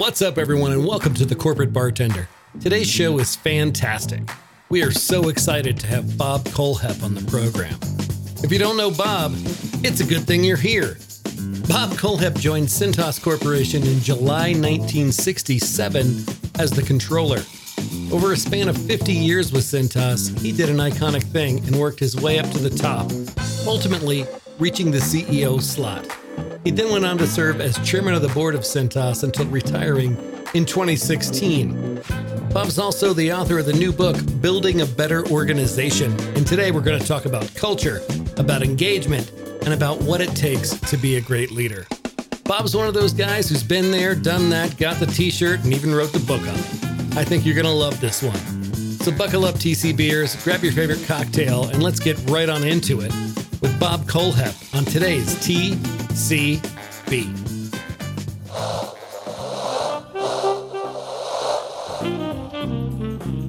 What's up, everyone, and welcome to The Corporate Bartender. Today's show is fantastic. We are so excited to have Bob Kohlhepp on the program. If you don't know Bob, it's a good thing you're here. Bob Kohlhepp joined Cintas Corporation in July 1967 as the controller. Over a span of 50 years with Cintas, he did an iconic thing and worked his way up to the top, ultimately reaching the CEO slot. He then went on to serve as chairman of the board of Cintas until retiring in 2016. Bob's also the author of the new book, Building a Better Organization. And today we're going to talk about culture, about engagement, and about what it takes to be a great leader. Bob's one of those guys who's been there, done that, got the t-shirt, and even wrote the book on it. I think you're going to love this one. So buckle up, TC Beers, grab your favorite cocktail, and let's get right on into it with Bob Kohlhepp on today's TCB.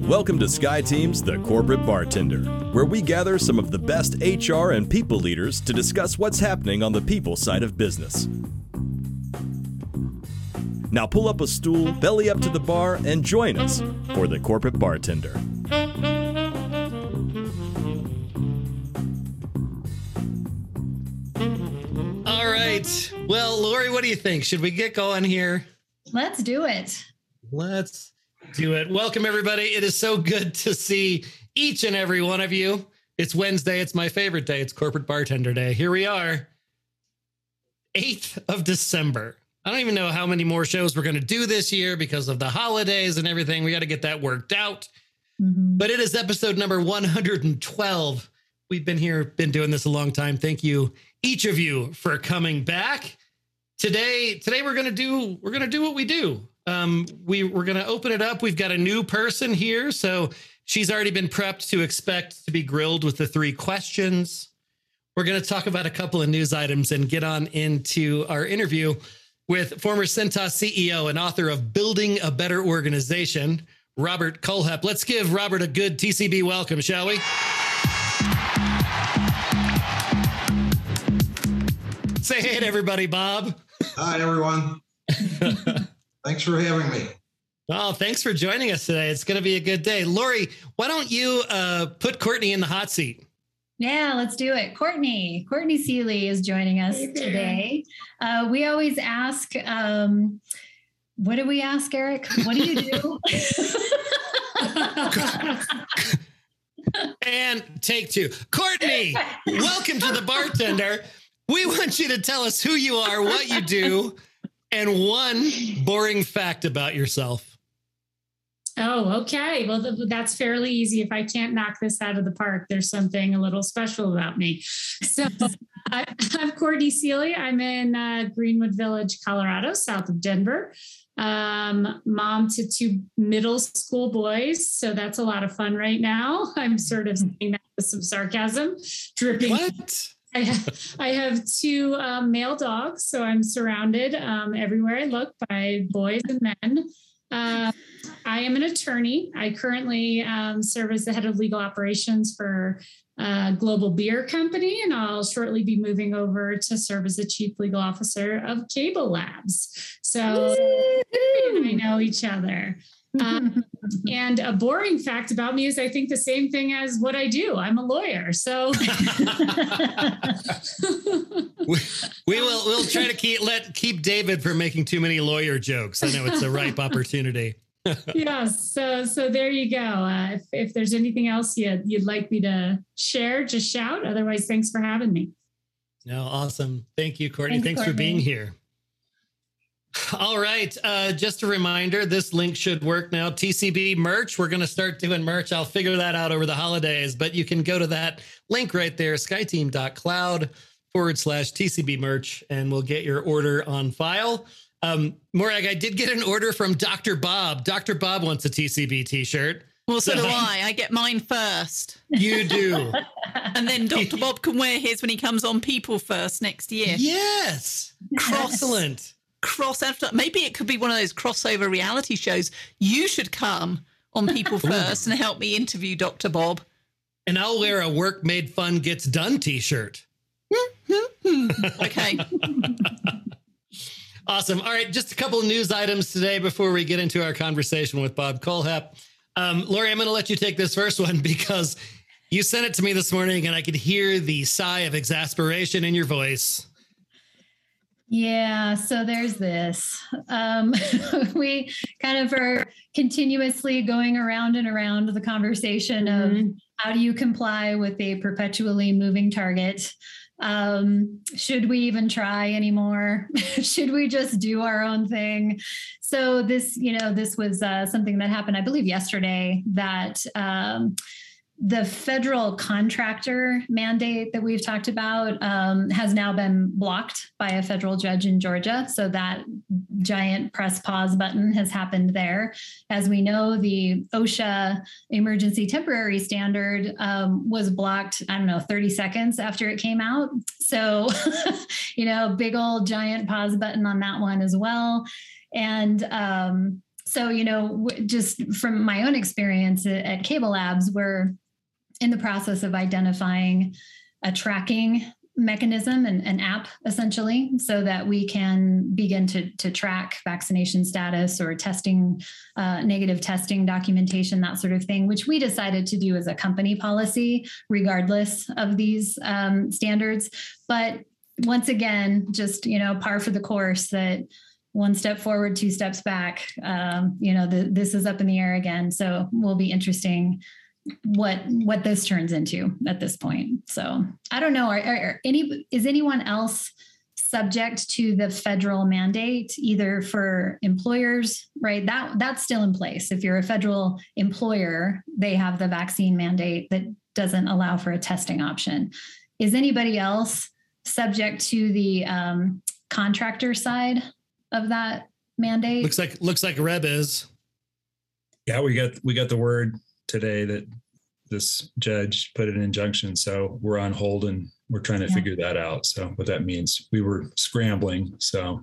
Welcome to Sky Team's The Corporate Bartender, where we gather some of the best HR and people leaders to discuss what's happening on the people side of business. Now pull up a stool, belly up to the bar, and join us for The Corporate Bartender. All right. Well, Lori, what do you think? Should we get going here? Let's do it. Let's do it. Welcome, everybody. It is so good to see each and every one of you. It's Wednesday. It's my favorite day. It's Corporate Bartender Day. Here we are, 8th of December. I don't even know how many more shows we're going to do this year because of the holidays and everything. We got to get that worked out. Mm-hmm. But it is episode number 112. We've been doing this a long time. Thank you, each of you, for coming back. Today we're going to do what we do. We're going to open it up. We've got a new person here. So she's already been prepped to expect to be grilled with the three questions. We're going to talk about a couple of news items and get on into our interview with former Cintas CEO and author of Building a Better Organization, Robert Kohlhepp. Let's give Robert a good TCB welcome, shall we? Say hey to everybody, Bob. Hi, everyone. Thanks for having me. Oh, thanks for joining us today. It's going to be a good day. Lori, why don't you put Courtney in the hot seat? Yeah, let's do it. Courtney Seeley is joining us today. We always ask, what do we ask, Eric? What do you do? And take two. Courtney, welcome to The Bartender. We want you to tell us who you are, what you do, and one boring fact about yourself. Oh, okay. Well, that's fairly easy. If I can't knock this out of the park, there's something a little special about me. So I'm Courtney Seeley. I'm in Greenwood Village, Colorado, south of Denver. Mom to two middle school boys. So that's a lot of fun right now. I'm sort of saying that with some sarcasm. Dripping. What? I have two male dogs, so I'm surrounded everywhere I look by boys and men. I am an attorney. I currently serve as the head of legal operations for a global beer company, and I'll shortly be moving over to serve as the chief legal officer of Cable Labs. So we know each other. And a boring fact about me is I think the same thing as what I do. I'm a lawyer. So we'll try to keep David from making too many lawyer jokes. I know it's a ripe opportunity. Yes. So there you go. If there's anything else you'd like me to share, just shout. Otherwise, thanks for having me. No, awesome. Thank you, Courtney. Thanks for being here. All right. Just a reminder, this link should work now. TCB merch. We're going to start doing merch. I'll figure that out over the holidays, but you can go to that link right there, skyteam.cloud/TCB merch, and we'll get your order on file. Morag, I did get an order from Dr. Bob. Dr. Bob wants a TCB t-shirt. Well, so do I. I get mine first. You do. And then Dr. Bob can wear his when he comes on People First next year. Yes. Excellent. Maybe it could be one of those crossover reality shows. You should come on People First and help me interview Dr. Bob. And I'll wear a Work Made Fun Gets Done t-shirt. Okay. Awesome. All right, just a couple of news items today before we get into our conversation with Bob Kohlhepp. Lori, I'm going to let you take this first one because you sent it to me this morning and I could hear the sigh of exasperation in your voice. Yeah, so there's this. We kind of are continuously going around and around the conversation of how do you comply with a perpetually moving target? Should we even try anymore? Should we just do our own thing? So this, this was something that happened, I believe, yesterday that the federal contractor mandate that we've talked about has now been blocked by a federal judge in Georgia. So that giant press pause button has happened there. As we know, the OSHA emergency temporary standard was blocked, 30 seconds after it came out. So, big old giant pause button on that one as well. And, so, just from my own experience at Cable Labs, we're in the process of identifying a tracking mechanism and an app, essentially, so that we can begin to track vaccination status or testing, negative testing documentation, that sort of thing, which we decided to do as a company policy, regardless of these standards. But once again, just, par for the course that one step forward, two steps back, this is up in the air again. So will be interesting what this turns into at this point. So I don't know, is anyone else subject to the federal mandate, either for employers, right? That's still in place. If you're a federal employer, they have the vaccine mandate that doesn't allow for a testing option. Is anybody else subject to the contractor side of that mandate? Looks like Reb is. Yeah, we got the word today that this judge put an injunction, so we're on hold and we're trying to figure that out. So what that means, we were scrambling. So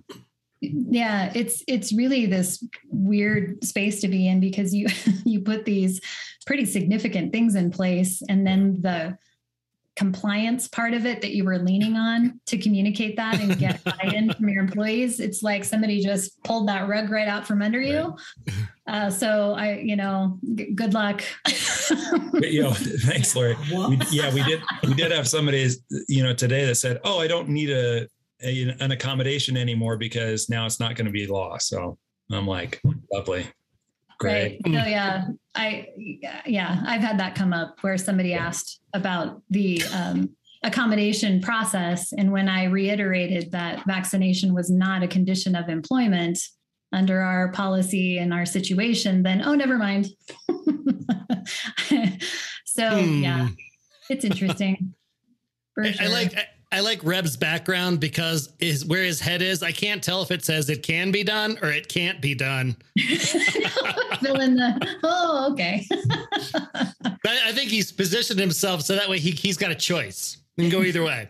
yeah, it's really this weird space to be in because you put these pretty significant things in place, and then the compliance part of it that you were leaning on to communicate that and get buy-in from your employees. It's like somebody just pulled that rug right out from under you. So I, good luck. Thanks, Lori. We did have somebody, today that said, "Oh, I don't need an accommodation anymore because now it's not going to be law." So I'm like, lovely. Great. Right. So I've had that come up where somebody asked about the accommodation process. And when I reiterated that vaccination was not a condition of employment under our policy and our situation, then, oh, never mind. So it's interesting. Sure. I like Reb's background because where his head is, I can't tell if it says it can be done or it can't be done. Fill in the, oh, okay. But I think he's positioned himself so that way he's got a choice and go either way.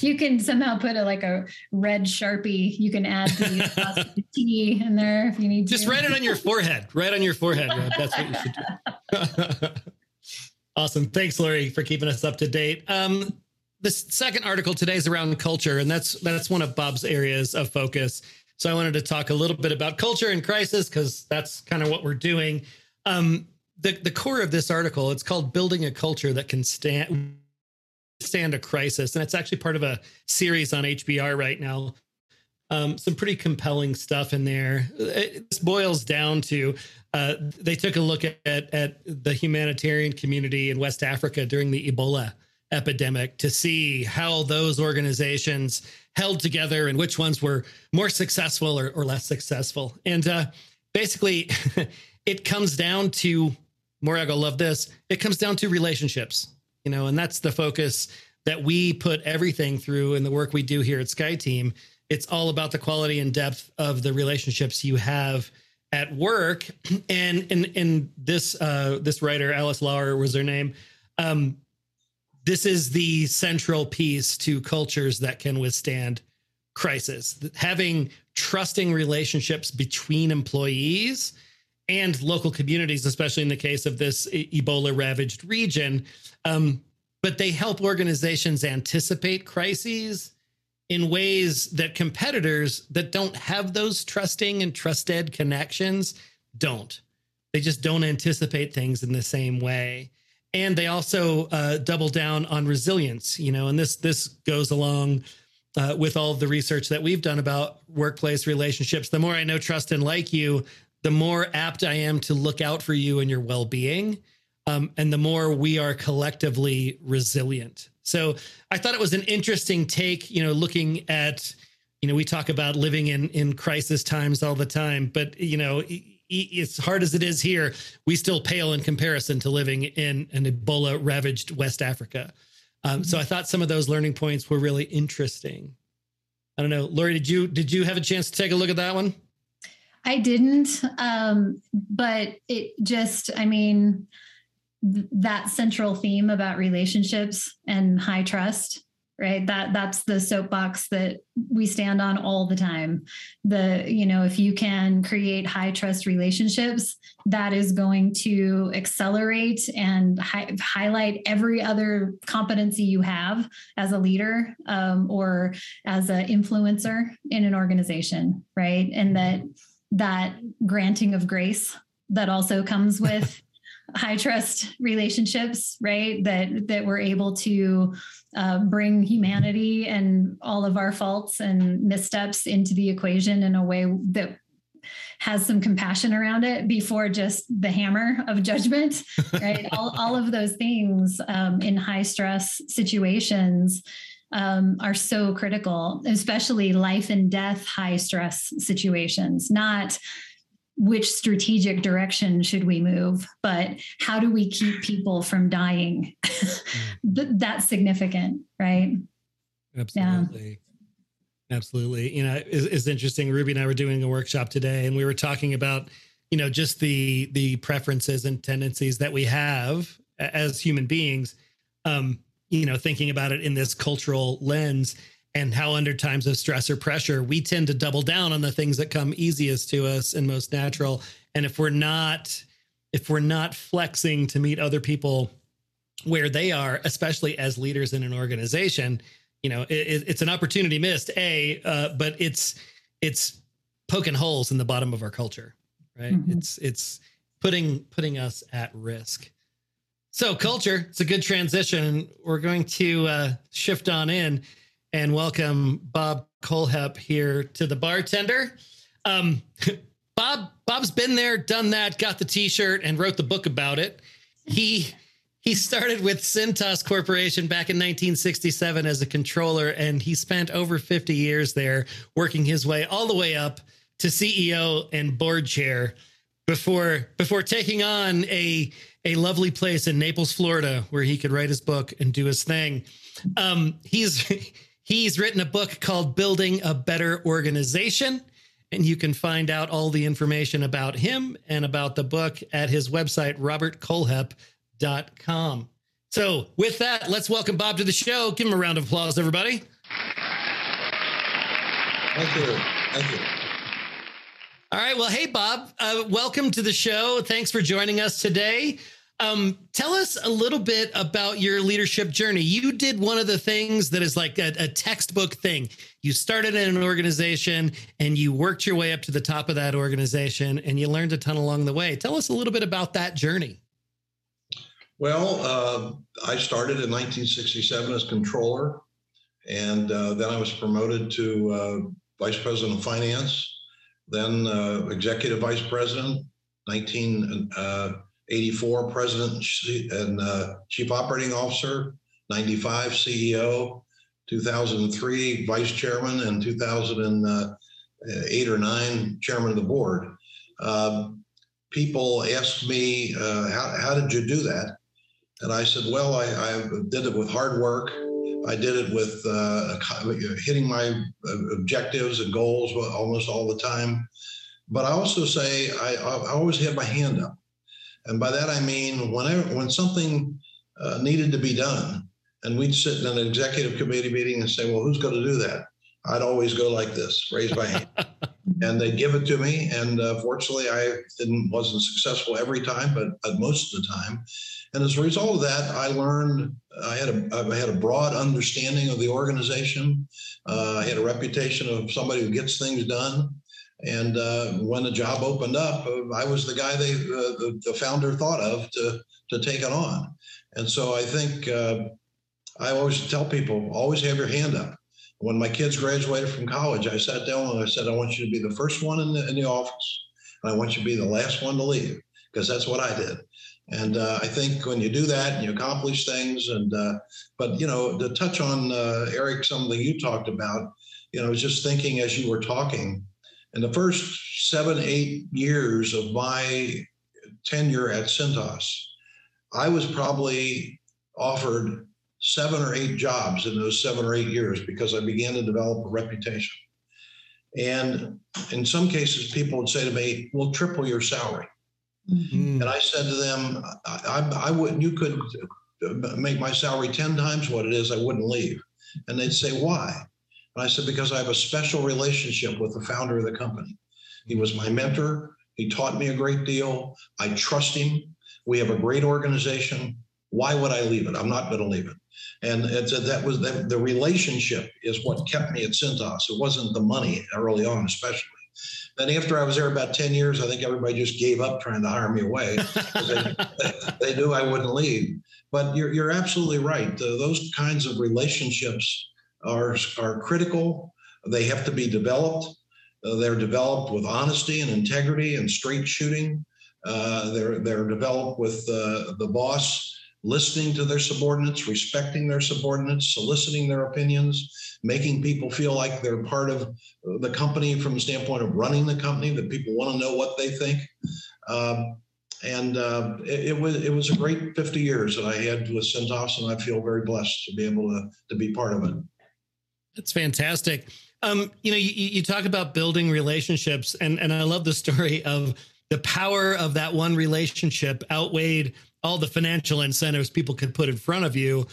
You can somehow put a red Sharpie. You can add the T in there if you need to. Just write it on your forehead. Right on your forehead, Reb. That's what you should do. Awesome. Thanks, Lori, for keeping us up to date. The second article today is around culture, and that's one of Bob's areas of focus. So I wanted to talk a little bit about culture and crisis because that's kind of what we're doing. The core of this article, it's called Building a Culture That Can Stand a Crisis, and it's actually part of a series on HBR right now. Some pretty compelling stuff in there. This boils down to they took a look at the humanitarian community in West Africa during the Ebola epidemic to see how those organizations held together and which ones were more successful or less successful. And basically it comes down to, Morag will love this, it comes down to relationships, and that's the focus that we put everything through in the work we do here at Sky Team. It's all about the quality and depth of the relationships you have at work. And this writer, Alice Lauer was her name, this is the central piece to cultures that can withstand crisis. Having trusting relationships between employees and local communities, especially in the case of this Ebola-ravaged region, but they help organizations anticipate crises in ways that competitors that don't have those trusting and trusted connections don't. They just don't anticipate things in the same way. And they also double down on resilience, you know, and this goes along with all the research that we've done about workplace relationships. The more I know, trust, and like you, the more apt I am to look out for you and your well-being. And the more we are collectively resilient. So I thought it was an interesting take, you know, looking at, you know, we talk about living in crisis times all the time, but, you know, as hard as it is here, we still pale in comparison to living in an Ebola-ravaged West Africa. So I thought some of those learning points were really interesting. I don't know, Lori, did you have a chance to take a look at that one? I didn't, but it just, I mean, that central theme about relationships and high trust, right? That's the soapbox that we stand on all the time. You know, if you can create high trust relationships, that is going to accelerate and highlight every other competency you have as a leader or as an influencer in an organization, right? And that granting of grace that also comes with high trust relationships, right? That we're able to bring humanity and all of our faults and missteps into the equation in a way that has some compassion around it before just the hammer of judgment, right? all of those things in high stress situations are so critical, especially life and death, high stress situations, not which strategic direction should we move, but how do we keep people from dying? That's significant, right? Absolutely. Yeah. Absolutely. You know, it's interesting. Ruby and I were doing a workshop today, and we were talking about, you know, just the preferences and tendencies that we have as human beings, you know, thinking about it in this cultural lens and how under times of stress or pressure, we tend to double down on the things that come easiest to us and most natural. And if we're not flexing to meet other people where they are, especially as leaders in an organization, you know, it's an opportunity missed, but it's poking holes in the bottom of our culture, right? Mm-hmm. It's putting us at risk. So culture, it's a good transition. We're going to shift on in and welcome Bob Kohlhepp here to The Bartender. Bob's been there, done that, got the T-shirt, and wrote the book about it. He started with Cintas Corporation back in 1967 as a controller, and he spent over 50 years there working his way all the way up to CEO and board chair before taking on a lovely place in Naples, Florida, where he could write his book and do his thing. He's written a book called Building a Better Organization, and you can find out all the information about him and about the book at his website, robertkohlhepp.com. So with that, let's welcome Bob to the show. Give him a round of applause, everybody. Thank you. Thank you. All right. Well, hey, Bob, welcome to the show. Thanks for joining us today. Tell us a little bit about your leadership journey. You did one of the things that is like a textbook thing. You started in an organization and you worked your way up to the top of that organization and you learned a ton along the way. Tell us a little bit about that journey. Well, I started in 1967 as controller, and then I was promoted to vice president of finance, then executive vice president, 1984, president and chief operating officer, 95, CEO, 2003, vice chairman, and 2008 or 9, chairman of the board. People asked me, how did you do that? And I said, well, I did it with hard work. I did it with hitting my objectives and goals almost all the time. But I also say I always had my hand up. And by that, I mean, when something needed to be done, and we'd sit in an executive committee meeting and say, well, who's going to do that? I'd always go like this, raise my hand. and they'd give it to me. And fortunately, I wasn't successful every time, but most of the time. And as a result of that, I learned, I had a broad understanding of the organization. I had a reputation of somebody who gets things done. And when the job opened up, I was the guy the founder thought of to take it on. And so I think I always tell people, always have your hand up. When my kids graduated from college, I sat down and I said, I want you to be the first one in the office. And I want you to be the last one to leave, because that's what I did. And I think when you do that and you accomplish things, and but, you know, to touch on, Eric, something you talked about, you know, I was just thinking as you were talking, in the first 7-8 years of my tenure at Cintas, I was probably offered 7 or 8 jobs in those 7 or 8 years, because I began to develop a reputation. And in some cases, people would say to me, we'll triple your salary. Mm-hmm. And I said to them, I wouldn't, you could make my salary 10 times what it is, I wouldn't leave. And they'd say, why? And I said, because I have a special relationship with the founder of the company. He was my mentor. He taught me a great deal. I trust him. We have a great organization. Why would I leave it? I'm not going to leave it. And that was the relationship is what kept me at Cintas. It wasn't the money early on, especially. Then after I was there about 10 years, I think everybody just gave up trying to hire me away. They knew I wouldn't leave. But you're absolutely right. Those kinds of relationships are critical. They have to be developed. They're developed with honesty and integrity and straight shooting. They're developed with the boss listening to their subordinates, respecting their subordinates, soliciting their opinions, making people feel like they're part of the company from the standpoint of running the company, that people want to know what they think. It was a great 50 years that I had with Cintas, and I feel very blessed to be able to be part of it. That's fantastic. You know, you talk about building relationships, and I love the story of the power of that one relationship outweighed all the financial incentives people could put in front of you.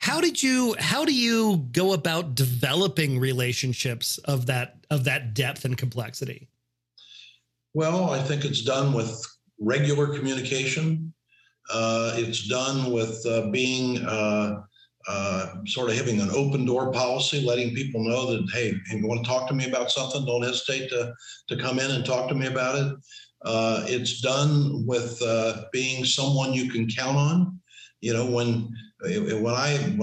How do you go about developing relationships of that depth and complexity? Well, I think it's done with regular communication. It's done with being sort of having an open door policy, letting people know that, hey, if you want to talk to me about something, don't hesitate to come in and talk to me about it. It's done with being someone you can count on. You know, when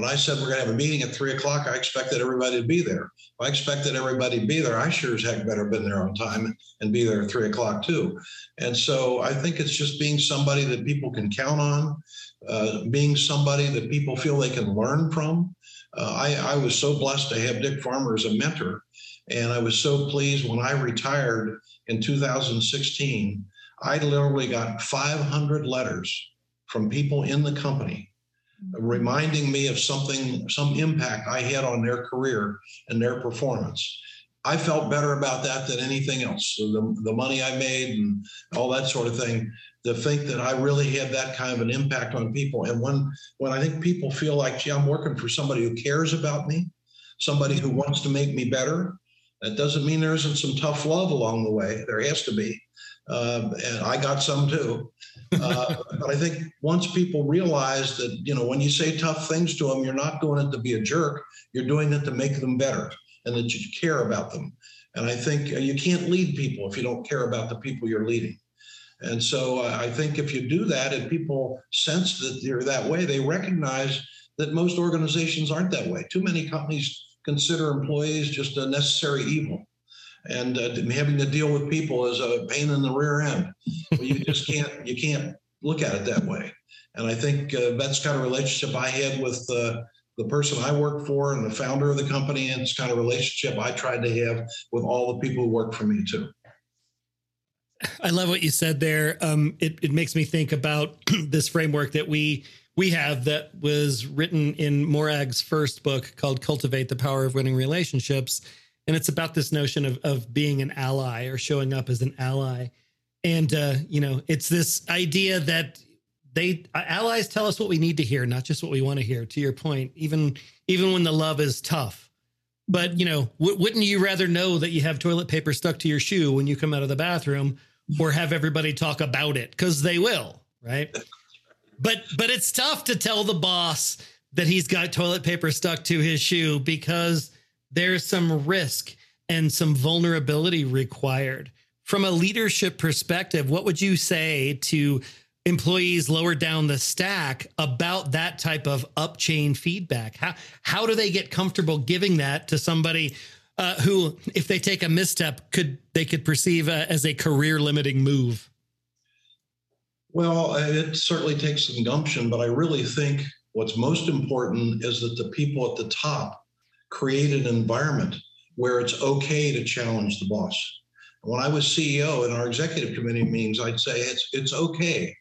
I said we're going to have a meeting at 3 o'clock, I expected everybody to be there. If I expected everybody to be there, I sure as heck better been there on time and be there at 3 o'clock too. And so I think it's just being somebody that people can count on, being somebody that people feel they can learn from. I was so blessed to have Dick Farmer as a mentor. And I was so pleased when I retired in 2016, I literally got 500 letters from people in the company reminding me of something, some impact I had on their career and their performance. I felt better about that than anything else. So the money I made and all that sort of thing, to think that I really had that kind of an impact on people. And when I think people feel like, gee, I'm working for somebody who cares about me, somebody who wants to make me better, that doesn't mean there isn't some tough love along the way. There has to be. And I got some too. But I think once people realize that, you know, when you say tough things to them, you're not doing it to be a jerk. You're doing it to make them better and that you care about them. And I think you can't lead people if you don't care about the people you're leading. And so I think if you do that and people sense that you're that way, they recognize that most organizations aren't that way. Too many companies consider employees just a necessary evil. And having to deal with people is a pain in the rear end. Well, you just can't look at it that way. And I think that's kind of relationship I had with the person I work for and the founder of the company. And it's kind of relationship I tried to have with all the people who work for me too. I love what you said there. It makes me think about this framework that we have that was written in Morag's first book called Cultivate the Power of Winning Relationships. And it's about this notion of being an ally or showing up as an ally. And, you know, it's this idea that allies tell us what we need to hear, not just what we want to hear. To your point, even when the love is tough, But, you know, wouldn't you rather know that you have toilet paper stuck to your shoe when you come out of the bathroom, or have everybody talk about it? Because they will. Right. But it's tough to tell the boss that he's got toilet paper stuck to his shoe, because there's some risk and some vulnerability required. From a leadership perspective, what would you say to employees lower down the stack about that type of up-chain feedback? How do they get comfortable giving that to somebody who, if they take a misstep, could perceive as a career-limiting move? Well, it certainly takes some gumption, but I really think what's most important is that the people at the top create an environment where it's okay to challenge the boss. When I was CEO in our executive committee meetings, I'd say it's okay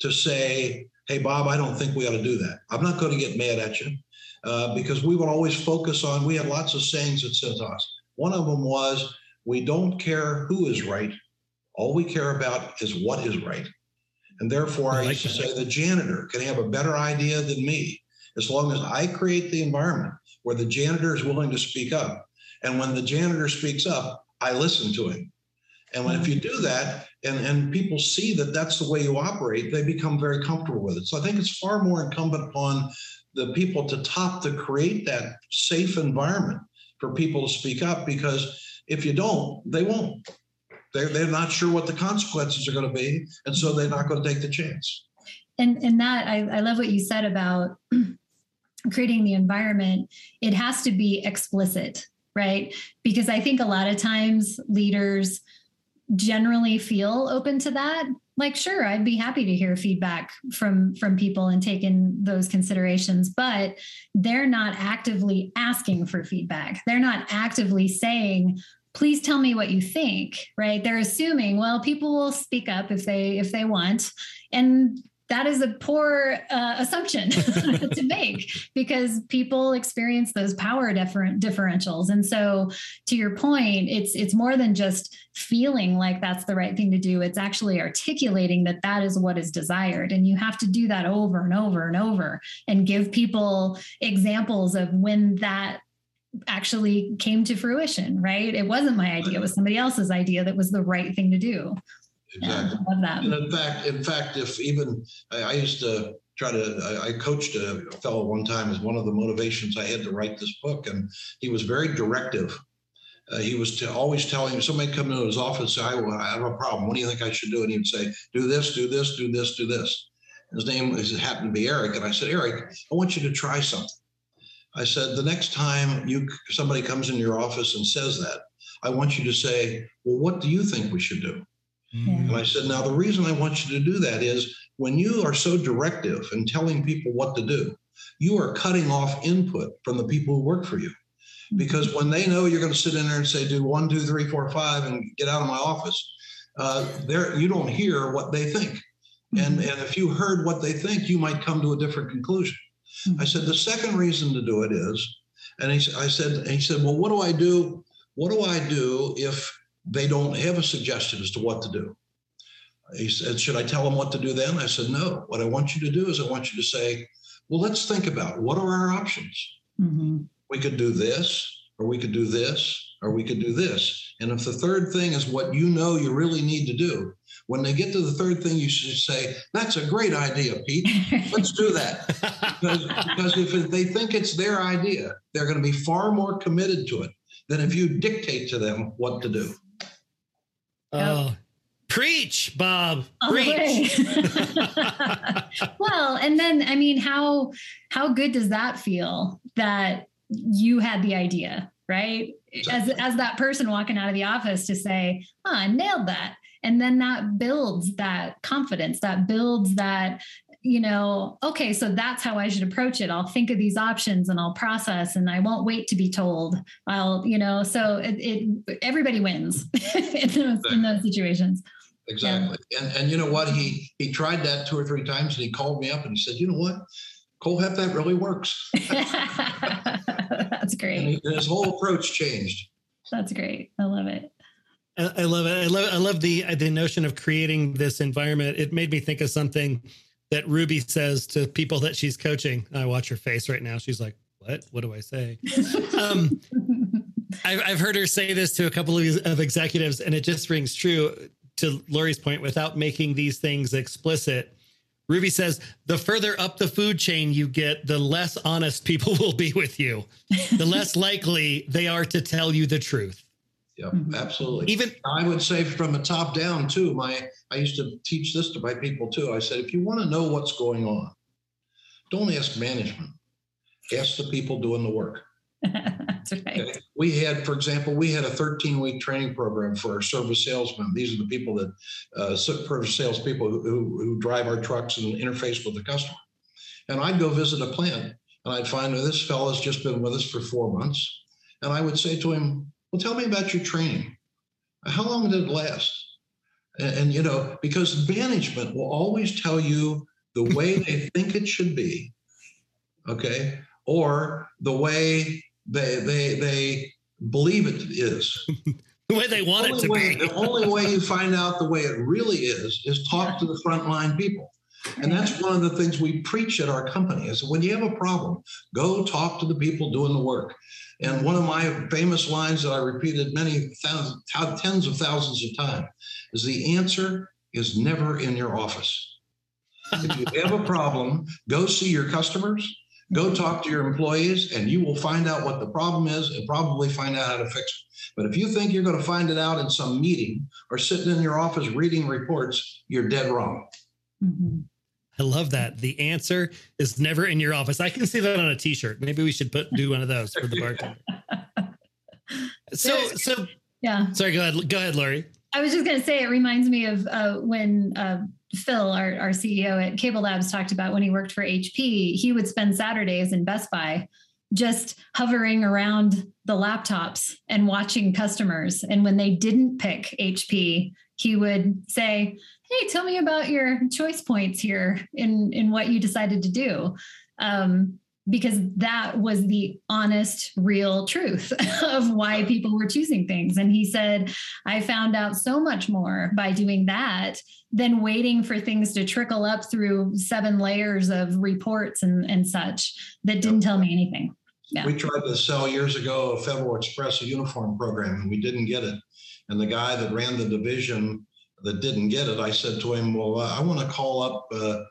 to say, hey, Bob, I don't think we ought to do that. I'm not going to get mad at you because we would always focus on, we had lots of sayings at Cintas. One of them was, we don't care who is right. All we care about is what is right. And therefore, I used to say the janitor can have a better idea than me as long as I create the environment where the janitor is willing to speak up. And when the janitor speaks up, I listen to him. And when, if you do that and people see that that's the way you operate, they become very comfortable with it. So I think it's far more incumbent upon the people to top to create that safe environment for people to speak up, because if you don't, they won't. They're not sure what the consequences are going to be, and so they're not going to take the chance. And that, I love what you said about creating the environment. It has to be explicit, right? Because I think a lot of times leaders generally feel open to that. Like, sure, I'd be happy to hear feedback from people and take in those considerations, but they're not actively asking for feedback. They're not actively saying, please tell me what you think, right? They're assuming, well, people will speak up if they want. And that is a poor assumption to make, because people experience those power differentials. And so to your point, it's more than just feeling like that's the right thing to do. It's actually articulating that that is what is desired. And you have to do that over and over and over, and give people examples of when that actually came to fruition, right? It wasn't my idea. It was somebody else's idea that was the right thing to do. Exactly. Yeah, I love that. And in fact, if even I used to try to, I coached a fellow one time as one of the motivations I had to write this book, and he was very directive. He was always telling somebody come into his office, and say, I have a problem. What do you think I should do? And he would say, do this, do this, do this, do this. His name happened to be Eric, and I said, Eric, I want you to try something. I said, the next time somebody comes in your office and says that, I want you to say, well, what do you think we should do? Yeah. And I said, now, the reason I want you to do that is when you are so directive and telling people what to do, you are cutting off input from the people who work for you. Because when they know you're going to sit in there and say, do 1, 2, 3, 4, 5 and get out of my office, you don't hear what they think. And if you heard what they think, you might come to a different conclusion. I said, the second reason to do it is, and he said, well, what do I do? What do I do if they don't have a suggestion as to what to do? He said, should I tell them what to do then? I said, no, what I want you to do is I want you to say, well, let's think about what are our options? Mm-hmm. We could do this, or we could do this, or we could do this. And if the third thing is what you know you really need to do, when they get to the third thing, you should say, that's a great idea, Pete. Let's do that. Because if they think it's their idea, they're going to be far more committed to it than if you dictate to them what to do. Oh, preach, Bob. Preach. Well, and then, I mean, how good does that feel that you had the idea, right? Exactly. As that person walking out of the office to say, oh, I nailed that. And then that builds that confidence, that builds that, you know, okay, so that's how I should approach it. I'll think of these options and I'll process, and I won't wait to be told. I'll, you know, so everybody wins in those situations. Exactly. Yeah. And you know what, he tried that 2 or 3 times, and he called me up and he said, you know what, Kohlhepp, that really works. That's great. And his whole approach changed. That's great. I love it. I love it. I love the notion of creating this environment. It made me think of something that Ruby says to people that she's coaching. I watch her face right now. She's like, what do I say? I've heard her say this to a couple of executives, and it just rings true to Lori's point without making these things explicit. Ruby says, the further up the food chain you get, the less honest people will be with you, the less likely they are to tell you the truth. Yeah, absolutely. Even I would say from a top down too, I used to teach this to my people too. I said, if you want to know what's going on, don't ask management, ask the people doing the work. That's right. Okay? We had, for example, we had a 13-week training program for our service salesmen. These are the people that, service salespeople who drive our trucks and interface with the customer. And I'd go visit a plant and I'd find this fellow's just been with us for 4 months. And I would say to him, well, tell me about your training. How long did it last? And you know, because management will always tell you the way they think it should be, okay, or the way they believe it is. The way they want it to be. The only way you find out the way it really is talk to the frontline people. And that's one of the things we preach at our company is when you have a problem, go talk to the people doing the work. And one of my famous lines that I repeated many thousands, tens of thousands of times is the answer is never in your office. If you have a problem, go see your customers, go talk to your employees, and you will find out what the problem is and probably find out how to fix it. But if you think you're going to find it out in some meeting or sitting in your office reading reports, you're dead wrong. Mm-hmm. I love that. The answer is never in your office. I can see that on a t-shirt. Maybe we should do one of those for the bartender. So yeah. Sorry, go ahead, Lori. I was just going to say, it reminds me of when Phil, our CEO at Cable Labs, talked about when he worked for HP, he would spend Saturdays in Best Buy just hovering around the laptops and watching customers. And when they didn't pick HP, he would say, hey, tell me about your choice points here in what you decided to do, because that was the honest, real truth of why people were choosing things. And he said, I found out so much more by doing that than waiting for things to trickle up through 7 layers of reports and such that didn't tell me anything. Yeah. We tried to sell years ago a Federal Express uniform program, and we didn't get it. And the guy that ran the division that didn't get it, I said to him, well, I want to call up the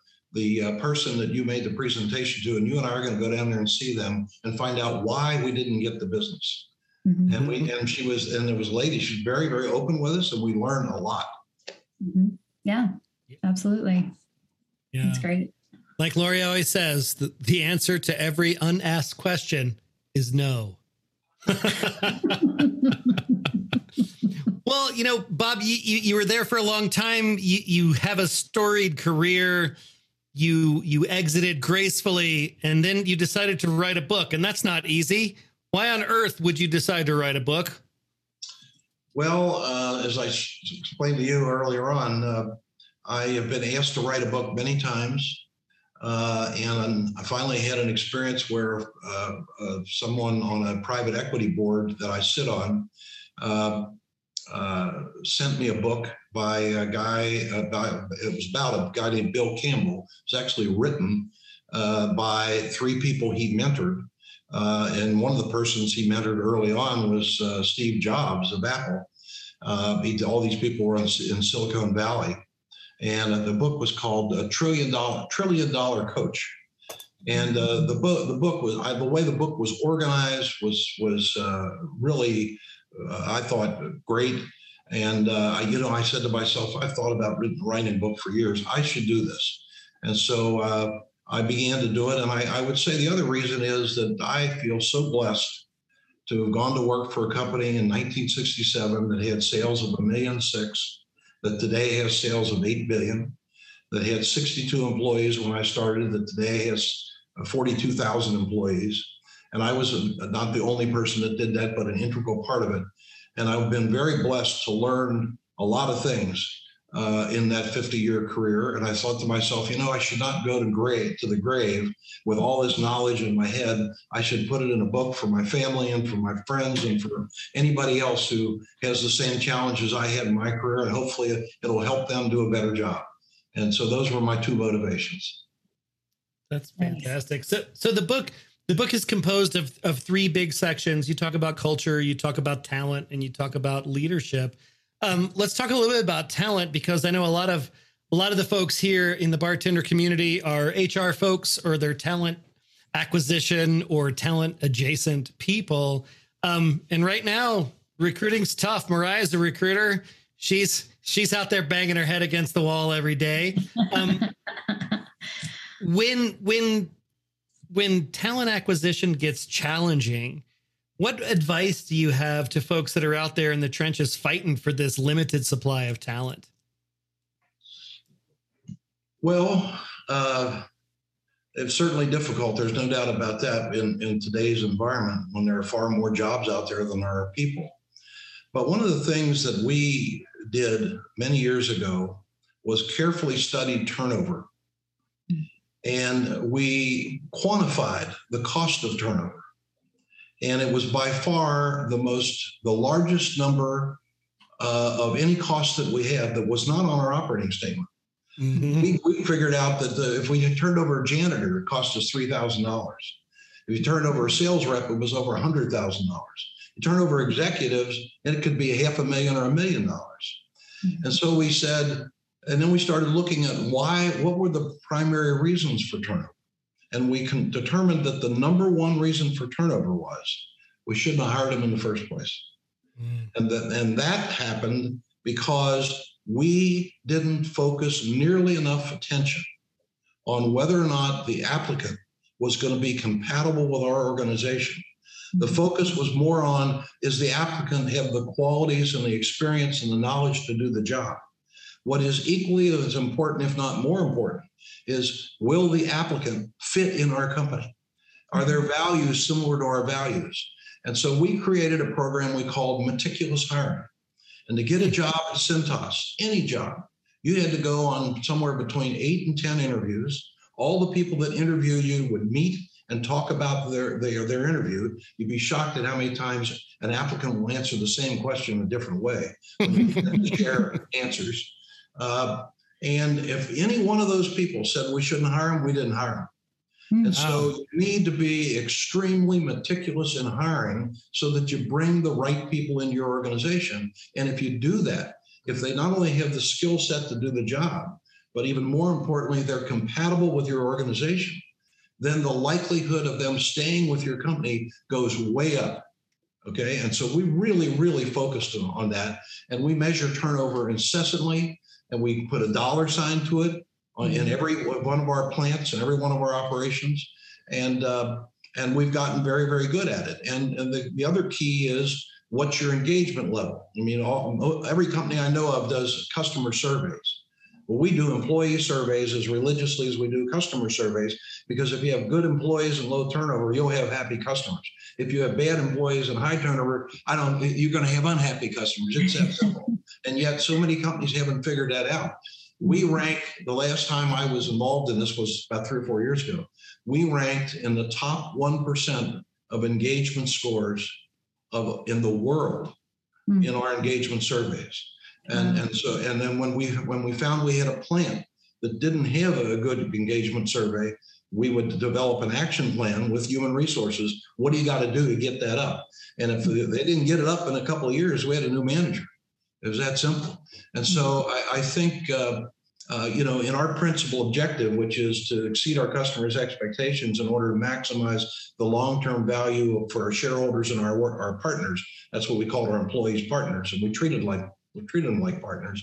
person that you made the presentation to, and you and I are going to go down there and see them and find out why we didn't get the business. Mm-hmm. And there was a lady, she's very, very open with us, and we learned a lot. Mm-hmm. Yeah, absolutely. Yeah. That's great. Like Lori always says, the answer to every unasked question is no. Well, you know, Bob, you were there for a long time. You have a storied career. You exited gracefully, and then you decided to write a book, and that's not easy. Why on earth would you decide to write a book? Well, as I explained to you earlier on, I have been asked to write a book many times. And I finally had an experience where someone on a private equity board that I sit on sent me a book by a guy, it was about a guy named Bill Campbell. It was actually written by 3 people he mentored. And one of the persons he mentored early on was Steve Jobs of Apple. All these people were in Silicon Valley. And the book was called A Trillion Dollar Coach. And the way the book was organized was really, I thought, great. And, I said to myself, I've thought about writing a book for years. I should do this. And so I began to do it. And I would say the other reason is that I feel so blessed to have gone to work for a company in 1967 that had sales of $1.6 million. That today has sales of $8 billion, that had 62 employees when I started, that today has 42,000 employees. And I was not the only person that did that, but an integral part of it. And I've been very blessed to learn a lot of things in that 50-year career. And I thought to myself, I should not go to the grave with all this knowledge in my head. I should put it in a book for my family and for my friends and for anybody else who has the same challenges I had in my career. And hopefully it'll help them do a better job. And so those were my 2 motivations. That's fantastic. So the book, The book is composed of three big sections. You talk about culture, you talk about talent, and you talk about leadership. Let's talk a little bit about talent, because I know a lot of the folks here in the bartender community are HR folks, or they're talent acquisition or talent adjacent people. And right now, recruiting's tough. Mariah's a recruiter. She's out there banging her head against the wall every day. When talent acquisition gets challenging, what advice do you have to folks that are out there in the trenches fighting for this limited supply of talent? Well, it's certainly difficult. There's no doubt about that in today's environment, when there are far more jobs out there than there are people. But one of the things that we did many years ago was carefully studied turnover. And we quantified the cost of turnover. And it was by far the largest number of any cost that we had that was not on our operating statement. Mm-hmm. We figured out that if we had turned over a janitor, it cost us $3,000. If you turned over a sales rep, it was over $100,000. You turn over executives, and it could be $500,000 or $1 million. Mm-hmm. And so we said, and then we started looking at what were the primary reasons for turnover? And we determined that the number one reason for turnover was we shouldn't have hired them in the first place. Mm. And that happened because we didn't focus nearly enough attention on whether or not the applicant was going to be compatible with our organization. The focus was more on, is the applicant have the qualities and the experience and the knowledge to do the job? What is equally as important, if not more important, is will the applicant fit in our company? Are their values similar to our values? And so we created a program we called meticulous hiring. And to get a job at Cintas, any job, you had to go on somewhere between 8 and 10 interviews. All the people that interview you would meet and talk about their interview. You'd be shocked at how many times an applicant will answer the same question in a different way when you begin to share answers. And if any one of those people said we shouldn't hire them, we didn't hire them. And so you need to be extremely meticulous in hiring so that you bring the right people into your organization. And if you do that, if they not only have the skill set to do the job, but even more importantly, they're compatible with your organization, then the likelihood of them staying with your company goes way up. Okay. And so we really, really focused on that. And we measure turnover incessantly. And we put a $sign to it in every one of our plants and every one of our operations. And we've gotten very, very good at it. And the other key is, what's your engagement level? I mean, every company I know of does customer surveys. Well, we do employee surveys as religiously as we do customer surveys, because if you have good employees and low turnover, you'll have happy customers. If you have bad employees and high turnover, you're going to have unhappy customers. It's that simple. And yet so many companies haven't figured that out. We rank, the last time I was involved in this was about 3 or 4 years ago, we ranked in the top 1% of engagement scores in the world in our engagement surveys. And then when we found we had a plant that didn't have a good engagement survey, we would develop an action plan with human resources. What do you got to do to get that up? And if they didn't get it up in a couple of years, we had a new manager. It was that simple. And so I think, in our principal objective, which is to exceed our customers' expectations in order to maximize the long-term value for our shareholders and our partners, that's what we called our employees partners. And we treated them like partners.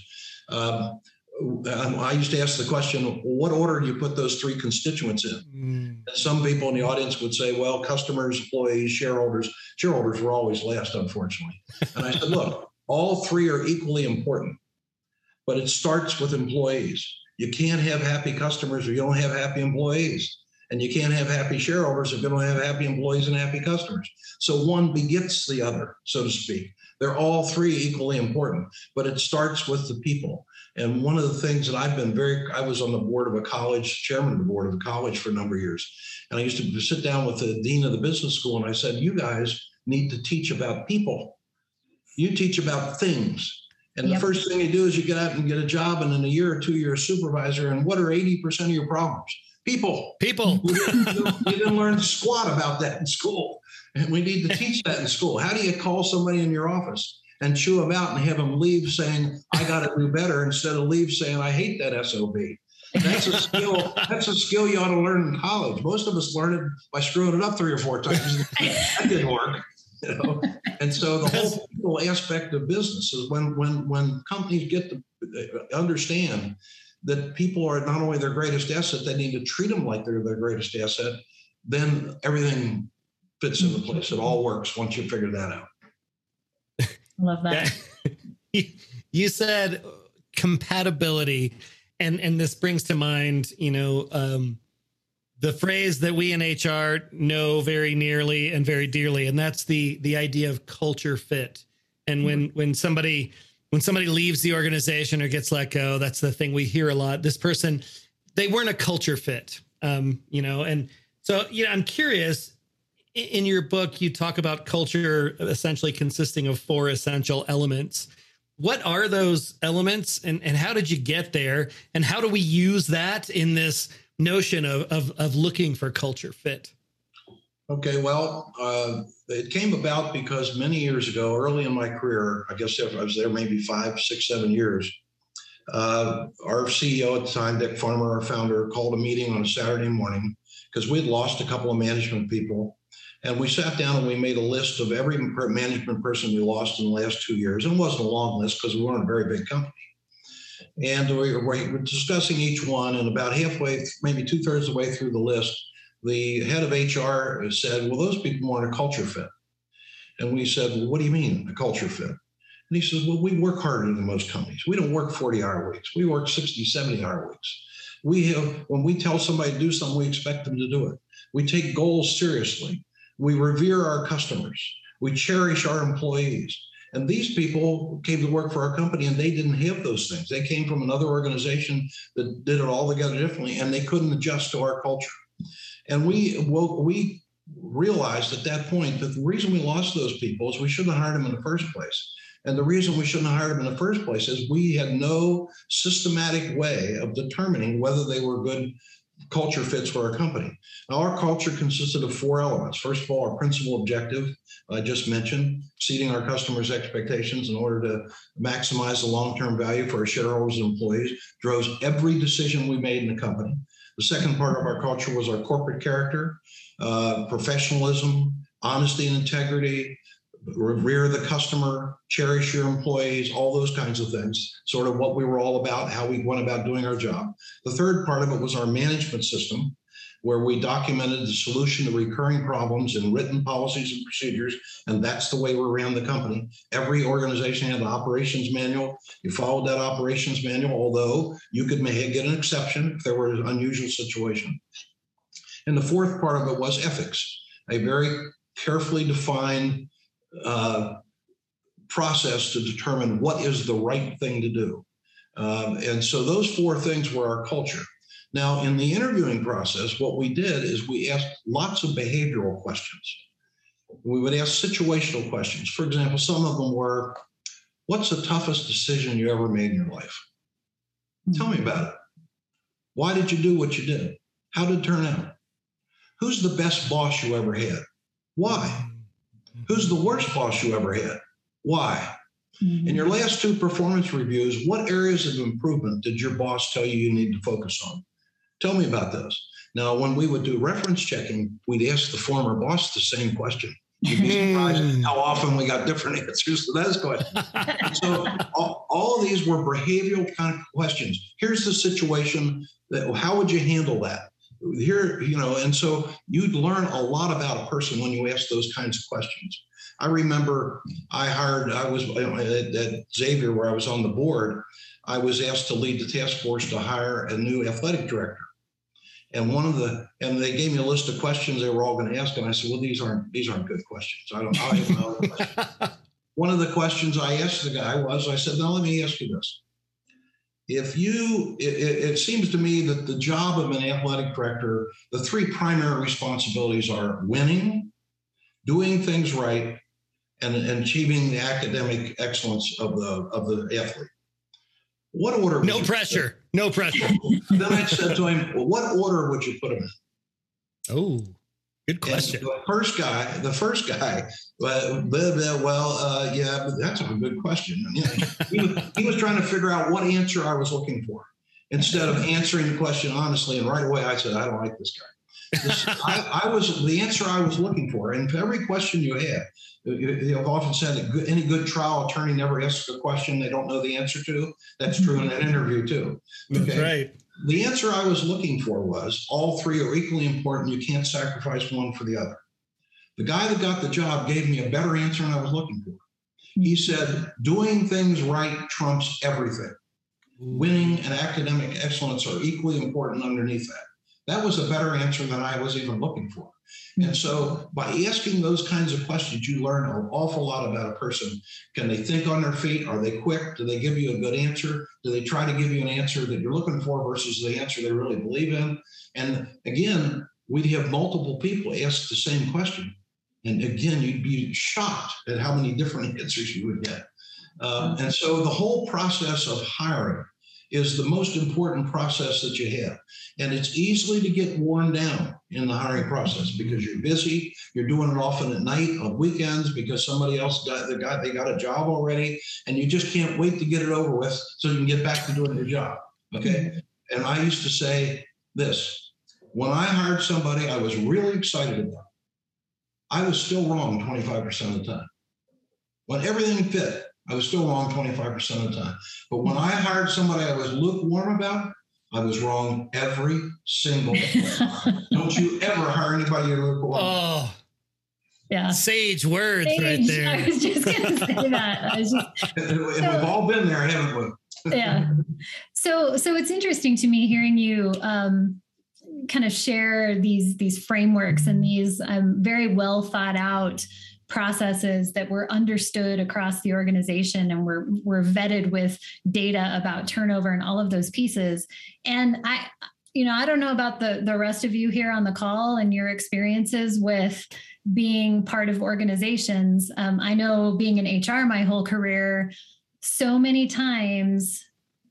I used to ask the question, what order do you put those three constituents in? Mm. And some people in the audience would say, well, customers, employees, shareholders. Shareholders were always last, unfortunately. And I said, look, all three are equally important, but it starts with employees. You can't have happy customers if you don't have happy employees. And you can't have happy shareholders if you don't have happy employees and happy customers. So one begets the other, so to speak. They're all three equally important, but it starts with the people. And one of the things that I was on the board of a college, chairman of the board of a college for a number of years. And I used to sit down with the dean of the business school and I said, you guys need to teach about people. You teach about things. And the first thing you do is you get out and get a job, and in a year or 2 you're a supervisor. And what are 80% of your problems? People. We didn't learn squat about that in school. And we need to teach that in school. How do you call somebody in your office and chew them out and have them leave saying, I got to do better, instead of leave saying, I hate that SOB. That's a skill. That's a skill you ought to learn in college. Most of us learn it by screwing it up 3 or 4 times. That didn't work. You know? And so the whole people aspect of business is when companies get to understand that people are not only their greatest asset, they need to treat them like they're their greatest asset, then everything fits into place. It all works once you figure that out. I love that. You said compatibility, and this brings to mind, the phrase that we in HR know very nearly and very dearly, and that's the idea of culture fit. And when somebody leaves the organization or gets let go, that's the thing we hear a lot. This person, they weren't a culture fit, and so, I'm curious, in your book, you talk about culture essentially consisting of 4 essential elements. What are those elements, and how did you get there? And how do we use that in this notion of looking for culture fit? Okay, well, it came about because many years ago, early in my career, I guess I was there maybe 5, 6, 7 years, our CEO at the time, Dick Farmer, our founder, called a meeting on a Saturday morning because we'd lost a couple of management people. And we sat down and we made a list of every management person we lost in the last 2 years. And it wasn't a long list because we weren't a very big company. And we were discussing each one, and about halfway, maybe 2/3 of the way through the list, the head of HR said, well, those people weren't a culture fit. And we said, well, what do you mean a culture fit? And he says, well, we work harder than most companies. We don't work 40-hour weeks. We work 60, 70-hour weeks. When we tell somebody to do something, we expect them to do it. We take goals seriously. We revere our customers. We cherish our employees. And these people came to work for our company, and they didn't have those things. They came from another organization that did it all together differently, and they couldn't adjust to our culture. And we realized at that point that the reason we lost those people is we shouldn't have hired them in the first place. And the reason we shouldn't have hired them in the first place is we had no systematic way of determining whether they were good culture fits for our company. Now, our culture consisted of 4 elements. First of all, our principal objective, I just mentioned, exceeding our customers' expectations in order to maximize the long-term value for our shareholders and employees, drove every decision we made in the company. The second part of our culture was our corporate character, professionalism, honesty and integrity, revere the customer, cherish your employees, all those kinds of things, sort of what we were all about, how we went about doing our job. The third part of it was our management system, where we documented the solution to recurring problems in written policies and procedures, and that's the way we ran the company. Every organization had an operations manual. You followed that operations manual, although you could get an exception if there were an unusual situation. And the fourth part of it was ethics, a very carefully defined process to determine what is the right thing to do. And so those 4 things were our culture. Now, in the interviewing process, what we did is we asked lots of behavioral questions. We would ask situational questions. For example, some of them were, what's the toughest decision you ever made in your life? Tell me about it. Why did you do what you did? How did it turn out? Who's the best boss you ever had? Why? Who's the worst boss you ever had? Why? Mm-hmm. In your last 2 performance reviews, what areas of improvement did your boss tell you need to focus on? Tell me about those. Now, when we would do reference checking, we'd ask the former boss the same question. You'd be surprised how often we got different answers to those questions. So all of these were behavioral kind of questions. Here's the situation. How would you handle that? Here, and so you'd learn a lot about a person when you ask those kinds of questions. I remember I was at Xavier, where I was on the board. I was asked to lead the task force to hire a new athletic director. And and they gave me a list of questions they were all going to ask. And I said, well, these aren't good questions. I have no other questions. One of the questions I asked the guy was, I said, now let me ask you this. It seems to me that the job of an athletic director, the 3 primary responsibilities are winning, doing things right, and achieving the academic excellence of the athlete. what order? No pressure. No pressure. Then I said to him, well, what order would you put them in? Oh, good question. And the first guy, yeah, that's a good question. You know, he was trying to figure out what answer I was looking for instead of answering the question honestly. And right away I said, I don't like this guy. I was the answer I was looking for. And every question you have, you've often said that any good trial attorney never asks a question they don't know the answer to. That's true in an interview too. Okay? That's right. The answer I was looking for was all three are equally important. You can't sacrifice one for the other. The guy that got the job gave me a better answer than I was looking for. He said, doing things right trumps everything. Winning and academic excellence are equally important underneath that. That was a better answer than I was even looking for. And so by asking those kinds of questions, you learn an awful lot about a person. Can they think on their feet? Are they quick? Do they give you a good answer? Do they try to give you an answer that you're looking for versus the answer they really believe in? And again, we'd have multiple people ask the same question. And again, you'd be shocked at how many different answers you would get. And so the whole process of hiring is the most important process that you have. And it's easily to get worn down in the hiring process because you're busy, you're doing it often at night, on weekends, because somebody else got a job already, and you just can't wait to get it over with so you can get back to doing your job, okay? And I used to say this, when I hired somebody I was really excited about, I was still wrong 25% of the time. When everything fit, I was still wrong 25% of the time. But when I hired somebody I was lukewarm about, I was wrong every single time. Don't you ever hire anybody you're lukewarm about. Oh, yeah. Sage words right there. I was just going to say that. We've all been there, haven't we? Yeah. So it's interesting to me hearing you kind of share these frameworks and these very well thought out processes that were understood across the organization and were vetted with data about turnover and all of those pieces. And I don't know about the rest of you here on the call and your experiences with being part of organizations. I know being in HR my whole career, so many times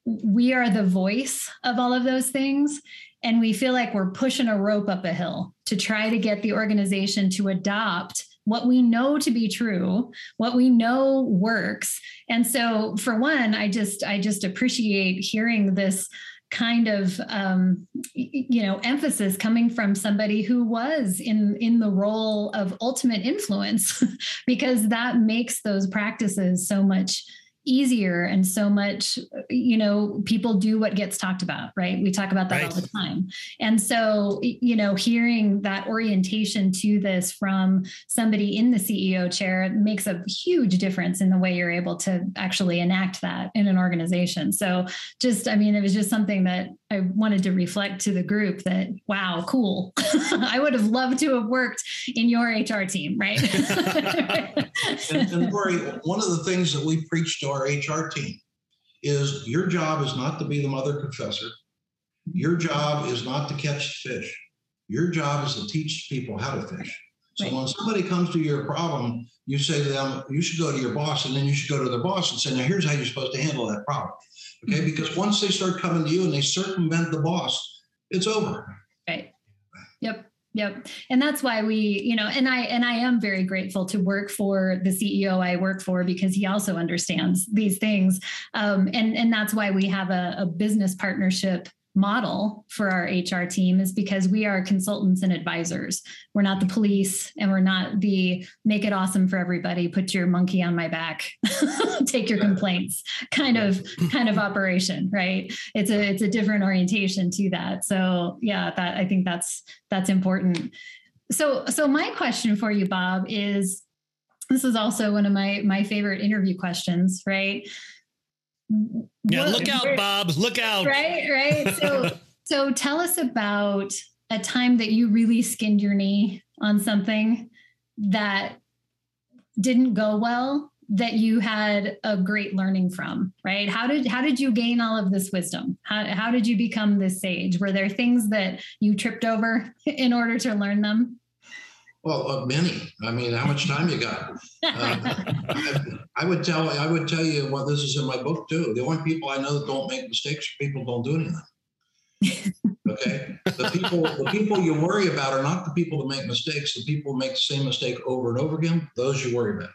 we are the voice of all of those things. And we feel like we're pushing a rope up a hill to try to get the organization to adopt what we know to be true, what we know works. And so for one, I just appreciate hearing this kind of, emphasis coming from somebody who was in the role of ultimate influence, because that makes those practices so much easier and so much, people do what gets talked about, right? We talk about that all the time. And so, hearing that orientation to this from somebody in the CEO chair makes a huge difference in the way you're able to actually enact that in an organization. So it was just something that I wanted to reflect to the group that, wow, cool. I would have loved to have worked in your HR team, right? and Lori, one of the things that we preach to our HR team is your job is not to be the mother confessor. Your job is not to catch fish. Your job is to teach people how to fish. So when somebody comes to your problem, you say to them, you should go to your boss, and then you should go to their boss and say, now here's how you're supposed to handle that problem. Okay, because once they start coming to you and they circumvent the boss, it's over. Right. Yep. And that's why we, and I am very grateful to work for the CEO I work for, because he also understands these things. And that's why we have a business partnership model for our HR team, is because we are consultants and advisors. We're not the police, and we're not the make it awesome for everybody, put your monkey on my back, take your complaints kind of operation, right? It's a different orientation to that. So yeah, I think that's important. So my question for you, Bob, is, this is also one of my favorite interview questions, right? Yeah, look out, Bob. Look out. Right. So tell us about a time that you really skinned your knee on something that didn't go well, that you had a great learning from, right? How did you gain all of this wisdom? How did you become this sage? Were there things that you tripped over in order to learn them? Well, many. I mean, how much time you got? I would tell you what, this is in my book too. The only people I know that don't make mistakes are people who don't do anything. Okay, the people you worry about are not the people that make mistakes. The people who make the same mistake over and over again, those you worry about.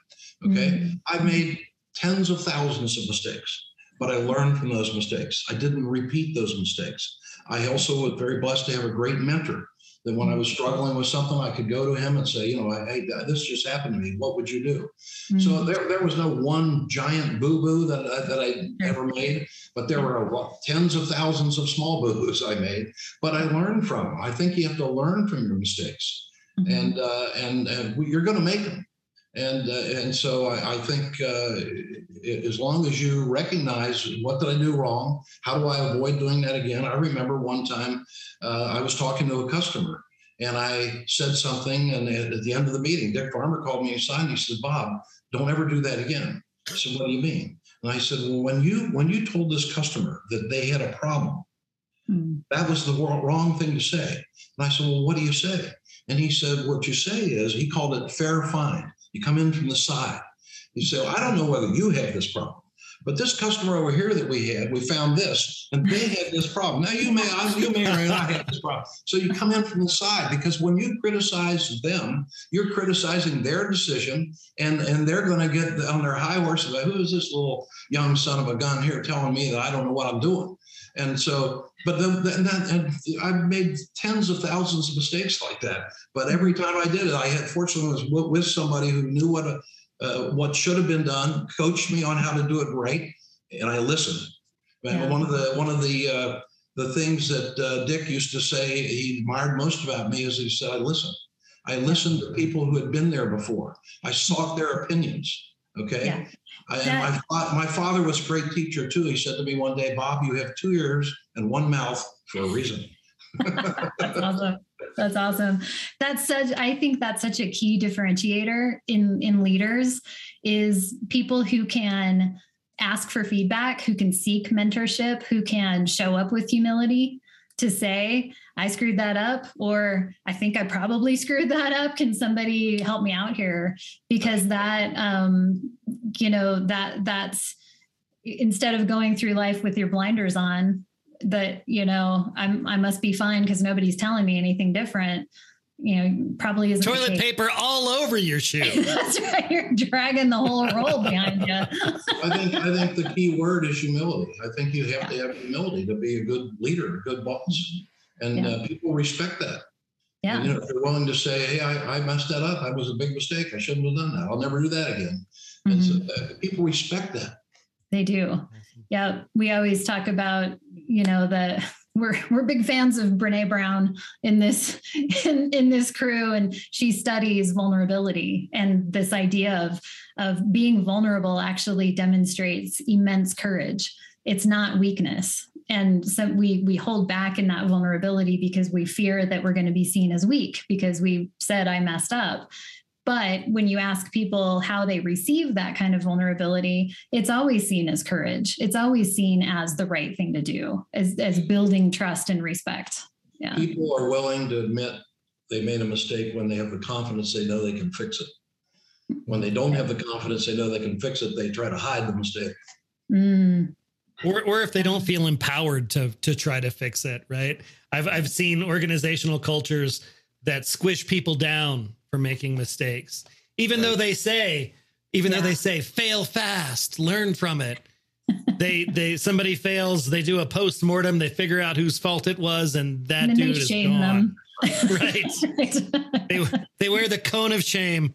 Okay, mm-hmm. I've made tens of thousands of mistakes, but I learned from those mistakes. I didn't repeat those mistakes. I also was very blessed to have a great mentor. That when I was struggling with something, I could go to him and say, you know, hey, this just happened to me. What would you do? Mm-hmm. So there was no one giant boo-boo that I ever made, but there were tens of thousands of small boo-boos I made, but I learned from them. I think you have to learn from your mistakes, mm-hmm. and you're going to make them. And so I think as long as you recognize what did I do wrong, how do I avoid doing that again? I remember one time I was talking to a customer and I said something, and at the end of the meeting, Dick Farmer called me aside and he said, "Bob, don't ever do that again." I said, "What do you mean?" And I said, "Well, when you told this customer that they had a problem, that was the wrong thing to say." And I said, "Well, what do you say?" And he said, "What you say is," he called it fair find. "You come in from the side. You say, well, I don't know whether you have this problem, but this customer over here that we had, we found this, and they had this problem. Now you may or may not have this problem." So you come in from the side, because when you criticize them, you're criticizing their decision, and they're going to get on their high horse about, who is this little young son of a gun here telling me that I don't know what I'm doing? And so, but then I've made tens of thousands of mistakes like that. But every time I did it, I had, fortunately, I was with somebody who knew what should have been done, coached me on how to do it right, and I listened. Yeah. One of the things that Dick used to say he admired most about me is he said, "I listened. I listened to people who had been there before. I sought their opinions." Okay. Yeah. And my father was a great teacher too. He said to me one day, "Bob, you have 2 ears and one mouth for a reason." That's awesome. That's awesome. I think that's such a key differentiator in leaders, is people who can ask for feedback, who can seek mentorship, who can show up with humility to say, "I screwed that up," or "I think I probably screwed that up. Can somebody help me out here?" Because that, that's, instead of going through life with your blinders on, that, you know, I must be fine because nobody's telling me anything different. You know, probably isn't. Toilet paper all over your shoe. That's right. You're dragging the whole roll behind you. I think the key word is humility. I think you have to have humility to be a good leader, a good boss. And people respect that. Yeah. And, you know, if you're willing to say, "Hey, I messed that up. That was a big mistake. I shouldn't have done that. I'll never do that again." Mm-hmm. And so people respect that. They do. Yeah. We always talk about, you know, we're big fans of Brene Brown in this crew, and she studies vulnerability, and this idea of being vulnerable actually demonstrates immense courage. It's not weakness. And so we hold back in that vulnerability because we fear that we're going to be seen as weak because we said, "I messed up." But when you ask people how they receive that kind of vulnerability, it's always seen as courage. It's always seen as the right thing to do, as building trust and respect. Yeah. People are willing to admit they made a mistake when they have the confidence they know they can fix it. When they don't have the confidence they know they can fix it, they try to hide the mistake. Mm. Or if they don't feel empowered to try to fix it, right? I've seen organizational cultures that squish people down for making mistakes, even though they say, fail fast, learn from it. Somebody fails, they do a post-mortem, they figure out whose fault it was, and that and dude is gone. Them. Right. They wear the cone of shame.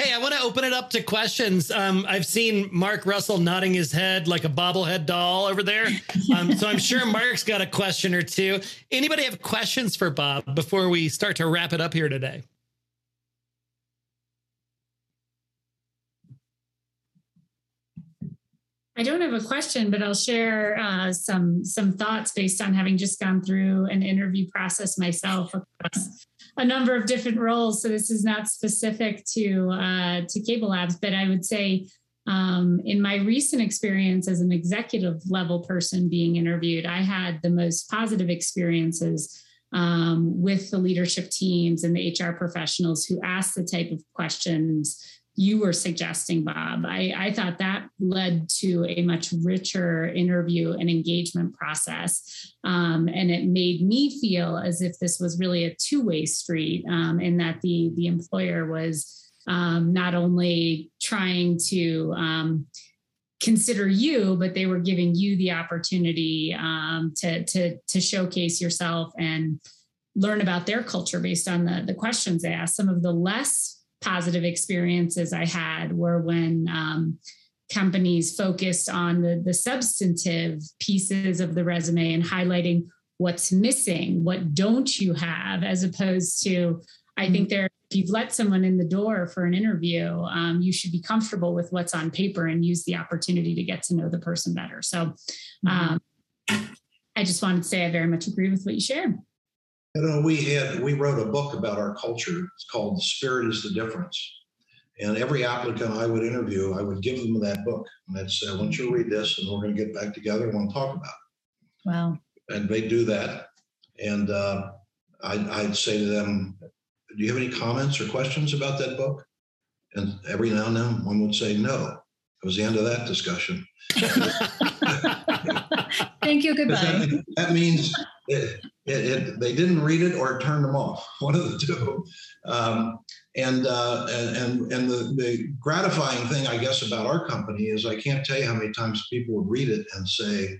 Hey, I want to open it up to questions. I've seen Mark Russell nodding his head like a bobblehead doll over there. So I'm sure Mark's got a question or two. Anybody have questions for Bob before we start to wrap it up here today? I don't have a question, but I'll share some thoughts based on having just gone through an interview process myself across a number of different roles. So this is not specific to Cable Labs, but I would say in my recent experience as an executive level person being interviewed, I had the most positive experiences with the leadership teams and the HR professionals who asked the type of questions you were suggesting, Bob. I thought that led to a much richer interview and engagement process. And it made me feel as if this was really a two-way street, and that the employer was not only trying to consider you, but they were giving you the opportunity to showcase yourself and learn about their culture based on the questions they asked. Some of the less positive experiences I had were when companies focused on the substantive pieces of the resume and highlighting what's missing, what don't you have, as opposed to, I think there, if you've let someone in the door for an interview, you should be comfortable with what's on paper and use the opportunity to get to know the person better. So I just wanted to say I very much agree with what you shared. You know, we wrote a book about our culture. It's called The Spirit is the Difference. And every applicant I would interview, I would give them that book. And I'd say, I want you to read this, and we're going to get back together and want to talk about it. Wow. And they do that. And I'd say to them, do you have any comments or questions about that book? And every now and then one would say no. It was the end of that discussion. Thank you. Goodbye. That means they didn't read it or it turned them off. One of the two. And the gratifying thing, I guess, about our company is I can't tell you how many times people would read it and say,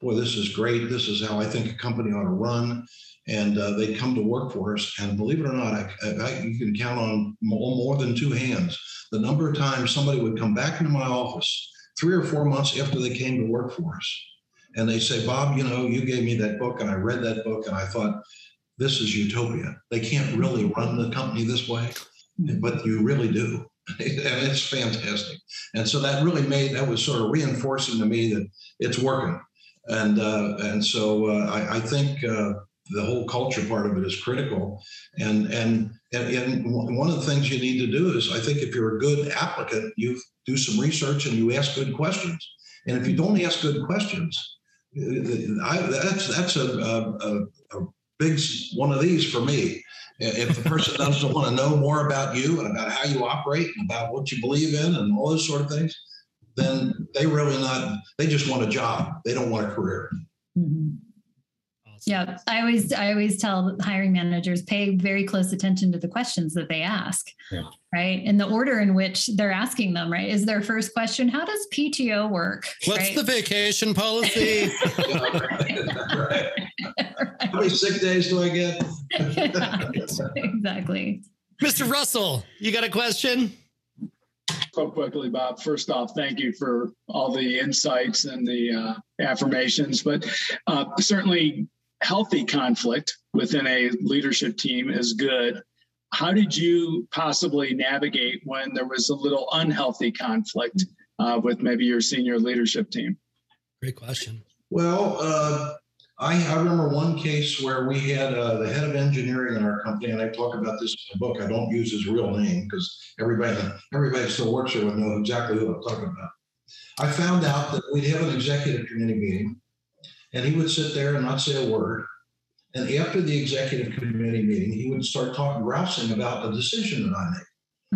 boy, this is great. This is how I think a company ought to run. And they come to work for us. And believe it or not, you can count on more than two hands the number of times somebody would come back into my office 3 or 4 months after they came to work for us. And they say, Bob, you know, you gave me that book and I read that book and I thought, this is utopia. They can't really run the company this way, but you really do. And it's fantastic. And so that really was sort of reinforcing to me that it's working. And so I think the whole culture part of it is critical. And one of the things you need to do is, I think if you're a good applicant, you do some research and you ask good questions. And if you don't ask good questions, that's a big one of these for me. If the person doesn't want to know more about you and about how you operate and about what you believe in and all those sort of things, then they just want a job. They don't want a career. Mm-hmm. Yeah, I always tell hiring managers, pay very close attention to the questions that they ask, right? And the order in which they're asking them, right? Is their first question, how does PTO work? What's the vacation policy? Right. How many sick days do I get? Exactly. Mr. Russell, you got a question? So quickly, Bob, first off, thank you for all the insights and the affirmations, but certainly healthy conflict within a leadership team is good. How did you possibly navigate when there was a little unhealthy conflict with maybe your senior leadership team? Great question. Well, I remember one case where we had the head of engineering in our company, and I talk about this in the book. I don't use his real name because everybody that still works here would know exactly who I'm talking about. I found out that we'd have an executive committee meeting, and he would sit there and not say a word. And after the executive committee meeting, he would start grousing about the decision that I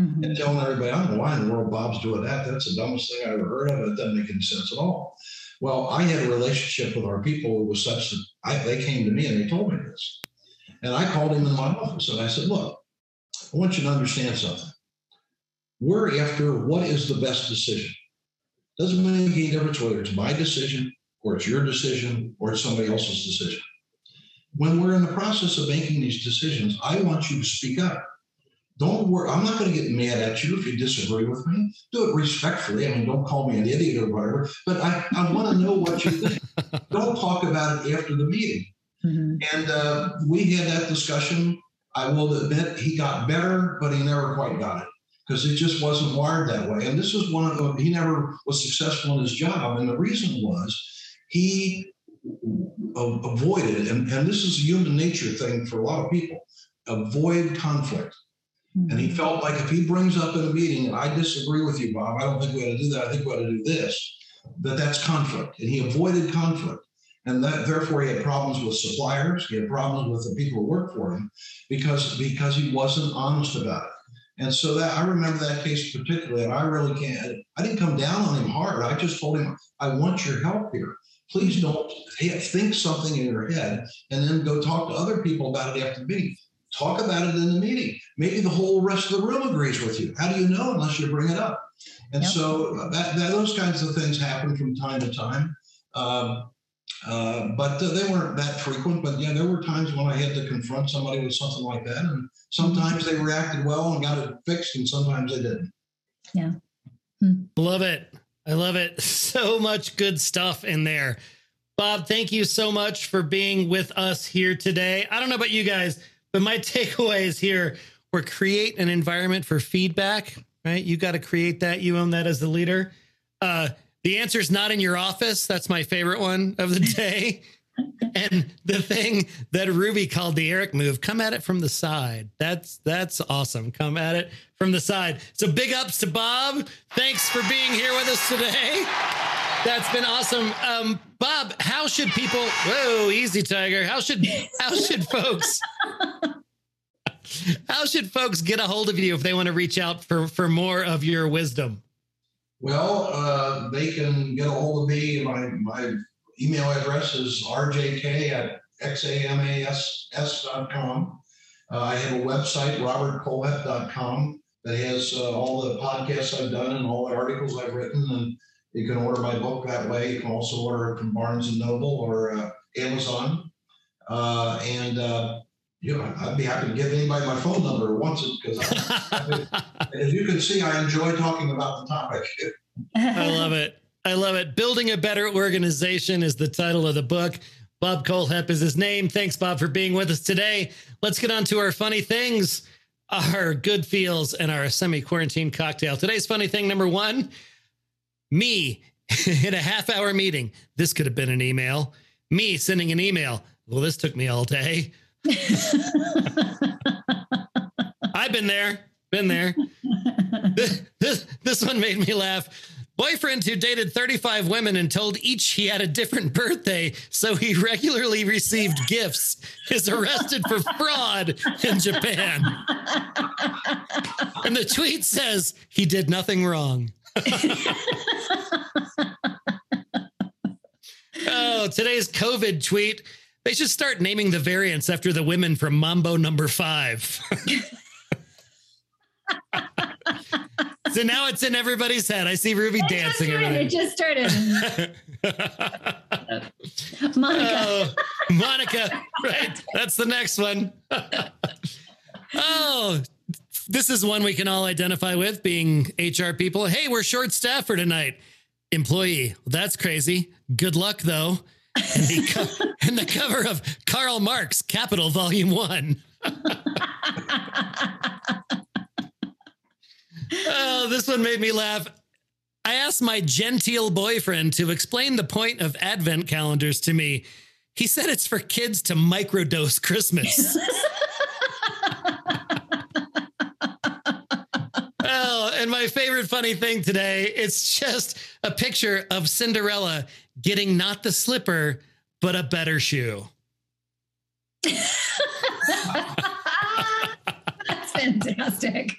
made and telling everybody, I don't know why in the world Bob's doing that. That's the dumbest thing I ever heard of. It doesn't make any sense at all. Well, I had a relationship with our people who was such that they came to me and they told me this. And I called him in my office and I said, look, I want you to understand something. We're after what is the best decision. Doesn't make any difference whether it's my decision or it's your decision, or it's somebody else's decision. When we're in the process of making these decisions, I want you to speak up. Don't worry, I'm not going to get mad at you if you disagree with me. Do it respectfully. I mean, don't call me an idiot or whatever, but I want to know what you think. Don't talk about it after the meeting. Mm-hmm. And we had that discussion. I will admit he got better, but he never quite got it, because it just wasn't wired that way. And this is he never was successful in his job. And the reason was, he avoided, and this is a human nature thing for a lot of people, avoid conflict. Mm-hmm. And he felt like if he brings up in a meeting, I disagree with you, Bob, I don't think we ought to do that, I think we ought to do this, that's conflict. And he avoided conflict. And therefore, he had problems with suppliers. He had problems with the people who worked for him because he wasn't honest about it. And so that I remember that case particularly, and I really can't. I didn't come down on him hard. I just told him, I want your help here. Please don't think something in your head and then go talk to other people about it after the meeting. Talk about it in the meeting. Maybe the whole rest of the room agrees with you. How do you know unless you bring it up? And so those kinds of things happen from time to time. But they weren't that frequent. But yeah, there were times when I had to confront somebody with something like that. And sometimes they reacted well and got it fixed, and sometimes they didn't. Yeah. Love it. I love it. So much good stuff in there. Bob, thank you so much for being with us here today. I don't know about you guys, but my takeaways here were create an environment for feedback, right? You got to create that. You own that as the leader. The answer is not in your office. That's my favorite one of the day. And the thing that Ruby called the Eric move, come at it from the side. That's awesome. Come at it from the side. So big ups to Bob. Thanks for being here with us today. That's been awesome. Bob, how should people, whoa, easy tiger. How should folks get a hold of you if they want to reach out for more of your wisdom? Well, they can get a hold of me. My email address is rjk@xamass.com. I have a website, robertkohlhepp.com, that has all the podcasts I've done and all the articles I've written. And you can order my book that way. You can also order it from Barnes & Noble or Amazon. I'd be happy to give anybody my phone number who wants it, because as you can see, I enjoy talking about the topic. I love it. I love it. Building a Better Organization is the title of the book. Bob Kohlhepp is his name. Thanks, Bob, for being with us today. Let's get on to our funny things, our good feels, and our semi-quarantine cocktail. Today's funny thing number one, me in a half-hour meeting. This could have been an email. Me sending an email. Well, this took me all day. I've been there. This one made me laugh. Boyfriend who dated 35 women and told each he had a different birthday, so he regularly received gifts, is arrested for fraud in Japan. And the tweet says he did nothing wrong. Oh, today's COVID tweet. They should start naming the variants after the women from Mambo number 5. So now it's in everybody's head. I see Ruby dancing. It just started. Monica. Oh, Monica. Right. That's the next one. Oh, this is one we can all identify with, being HR people. Hey, we're short-staffed for tonight. Employee. Well, that's crazy. Good luck, though. And the cover of Karl Marx, Capital Volume One. Oh, this one made me laugh. I asked my genteel boyfriend to explain the point of advent calendars to me. He said it's for kids to microdose Christmas. Oh, and my favorite funny thing today, it's just a picture of Cinderella getting not the slipper, but a better shoe. Fantastic.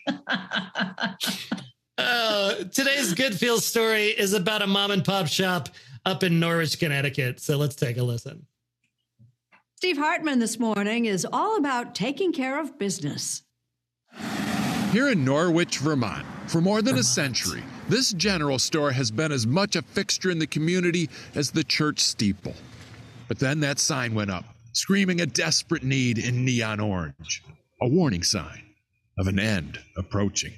Today's Good Feel story is about a mom and pop shop up in Norwich, Connecticut. So let's take a listen. Steve Hartman this morning is all about taking care of business. Here in Norwich, Vermont, for more than a century, this general store has been as much a fixture in the community as the church steeple. But then that sign went up, screaming a desperate need in neon orange, a warning sign of an end approaching.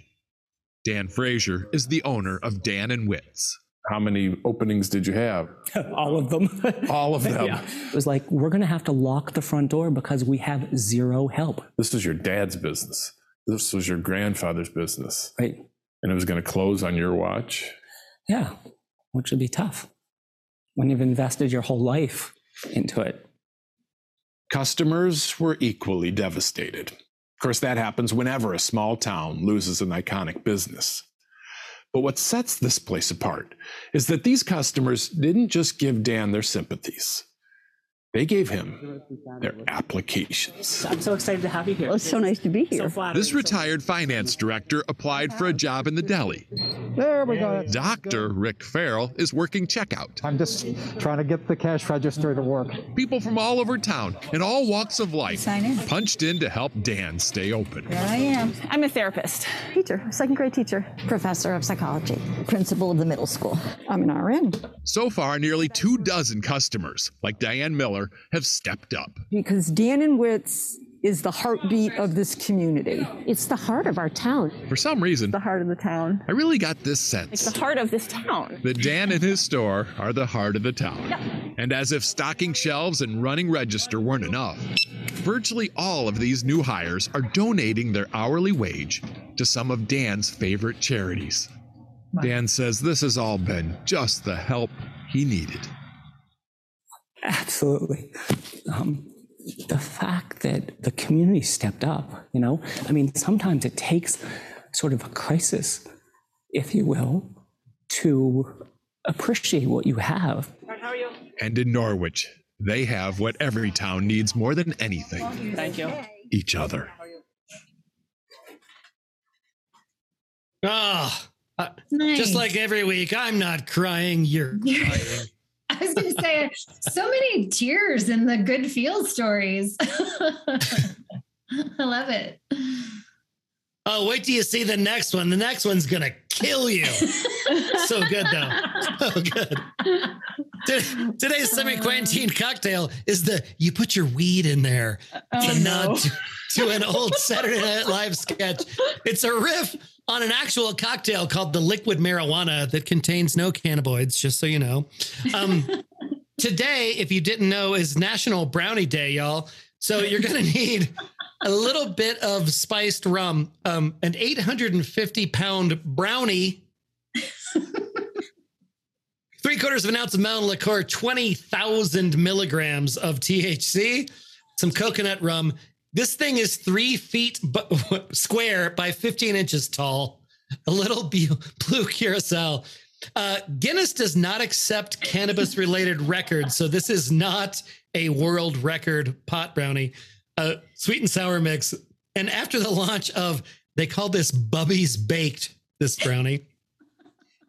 Dan Frazier is the owner of Dan & Witt's. How many openings did you have? All of them. All of them. Yeah. It was like, we're going to have to lock the front door because we have zero help. This was your dad's business. This was your grandfather's business. Right. And it was going to close on your watch? Yeah, which would be tough when you've invested your whole life into it. Customers were equally devastated. Of course, that happens whenever a small town loses an iconic business. But what sets this place apart is that these customers didn't just give Dan their sympathies. They gave him their applications. I'm so excited to have you here. Oh, it's so nice to be here. So this retired finance director applied for a job in the deli. There we go. Dr. Rick Farrell is working checkout. I'm just trying to get the cash register to work. People from all over town and all walks of life punched in to help Dan stay open. There I am. I'm a therapist. Teacher, second grade teacher. Professor of psychology. Principal of the middle school. I'm an RN. So far, nearly 24 customers, like Diane Miller, have stepped up. Because Dan and Witz is the heartbeat of this community. It's the heart of our town. For some reason, the heart of the town. I really got this sense. It's the heart of this town. That Dan and his store are the heart of the town. Yeah. And as if stocking shelves and running register weren't enough, virtually all of these new hires are donating their hourly wage to some of Dan's favorite charities. Dan says this has all been just the help he needed. Absolutely. The fact that the community stepped up, you know, I mean, sometimes it takes sort of a crisis, if you will, to appreciate what you have. How are you? And in Norwich, they have what every town needs more than anything. Thank you. Each other. Ah, oh, nice. Just like every week, I'm not crying, you're crying. I was going to say, so many tears in the good field stories. I love it. Oh, wait till you see the next one. The next one's going to kill you. So good, though. So good. Today's semi-quarantine cocktail is the, you put your weed in there. It's a nod to an old Saturday Night Live sketch. It's a riff on an actual cocktail called the liquid marijuana that contains no cannabinoids, just so you know. Today, if you didn't know, is National Brownie Day, y'all. So you're going to need a little bit of spiced rum, an 850-pound brownie, 3/4 of an ounce of mountain liqueur, 20,000 milligrams of THC, some coconut rum. This thing is 3 feet square by 15 inches tall, a little blue curacao. Guinness does not accept cannabis-related records, so this is not a world record pot brownie. Sweet and sour mix. And after the launch of, they call this Bubby's Baked, this brownie,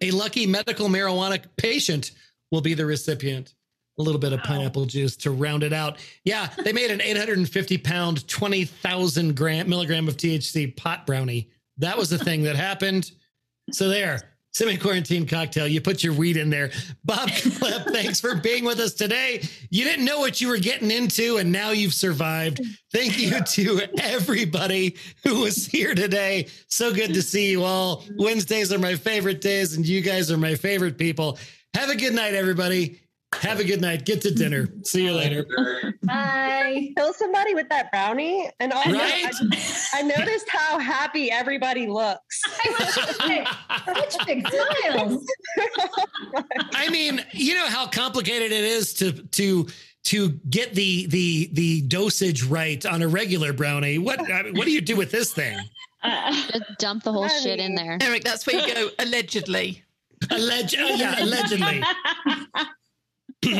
a lucky medical marijuana patient will be the recipient. A little bit of pineapple juice to round it out. Yeah, they made an 850-pound, 20,000 milligram of THC pot brownie. That was the thing that happened. So there, semi-quarantine cocktail. You put your weed in there. Bob Kohlhepp, thanks for being with us today. You didn't know what you were getting into, and now you've survived. Thank you to everybody who was here today. So good to see you all. Wednesdays are my favorite days, and you guys are my favorite people. Have a good night, everybody. Have a good night. Get to dinner. See you later. Bye. Kill somebody with that brownie. And also, right? I noticed how happy everybody looks. Such big smiles. I mean, you know how complicated it is to get the dosage right on a regular brownie. What do you do with this thing? Just dump the whole shit in there. Eric, that's where you go. Allegedly. Allegedly.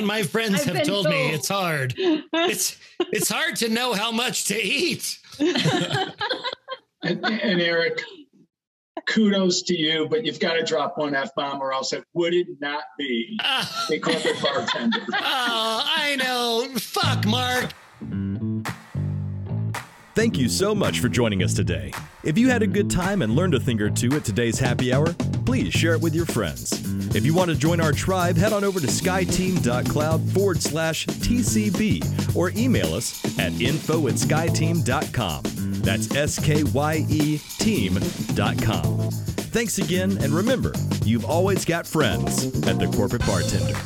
My friends have told me it's hard. It's hard to know how much to eat. And Eric, kudos to you, but you've got to drop one F-bomb or else it would not be a corporate bartender. Oh, I know. Fuck, Mark. Thank you so much for joining us today. If you had a good time and learned a thing or two at today's happy hour, please share it with your friends. If you want to join our tribe, head on over to skyteam.cloud/TCB or email us at info@skyteam.com. That's SKYE team.com. Thanks again, and remember, you've always got friends at The Corporate Bartender.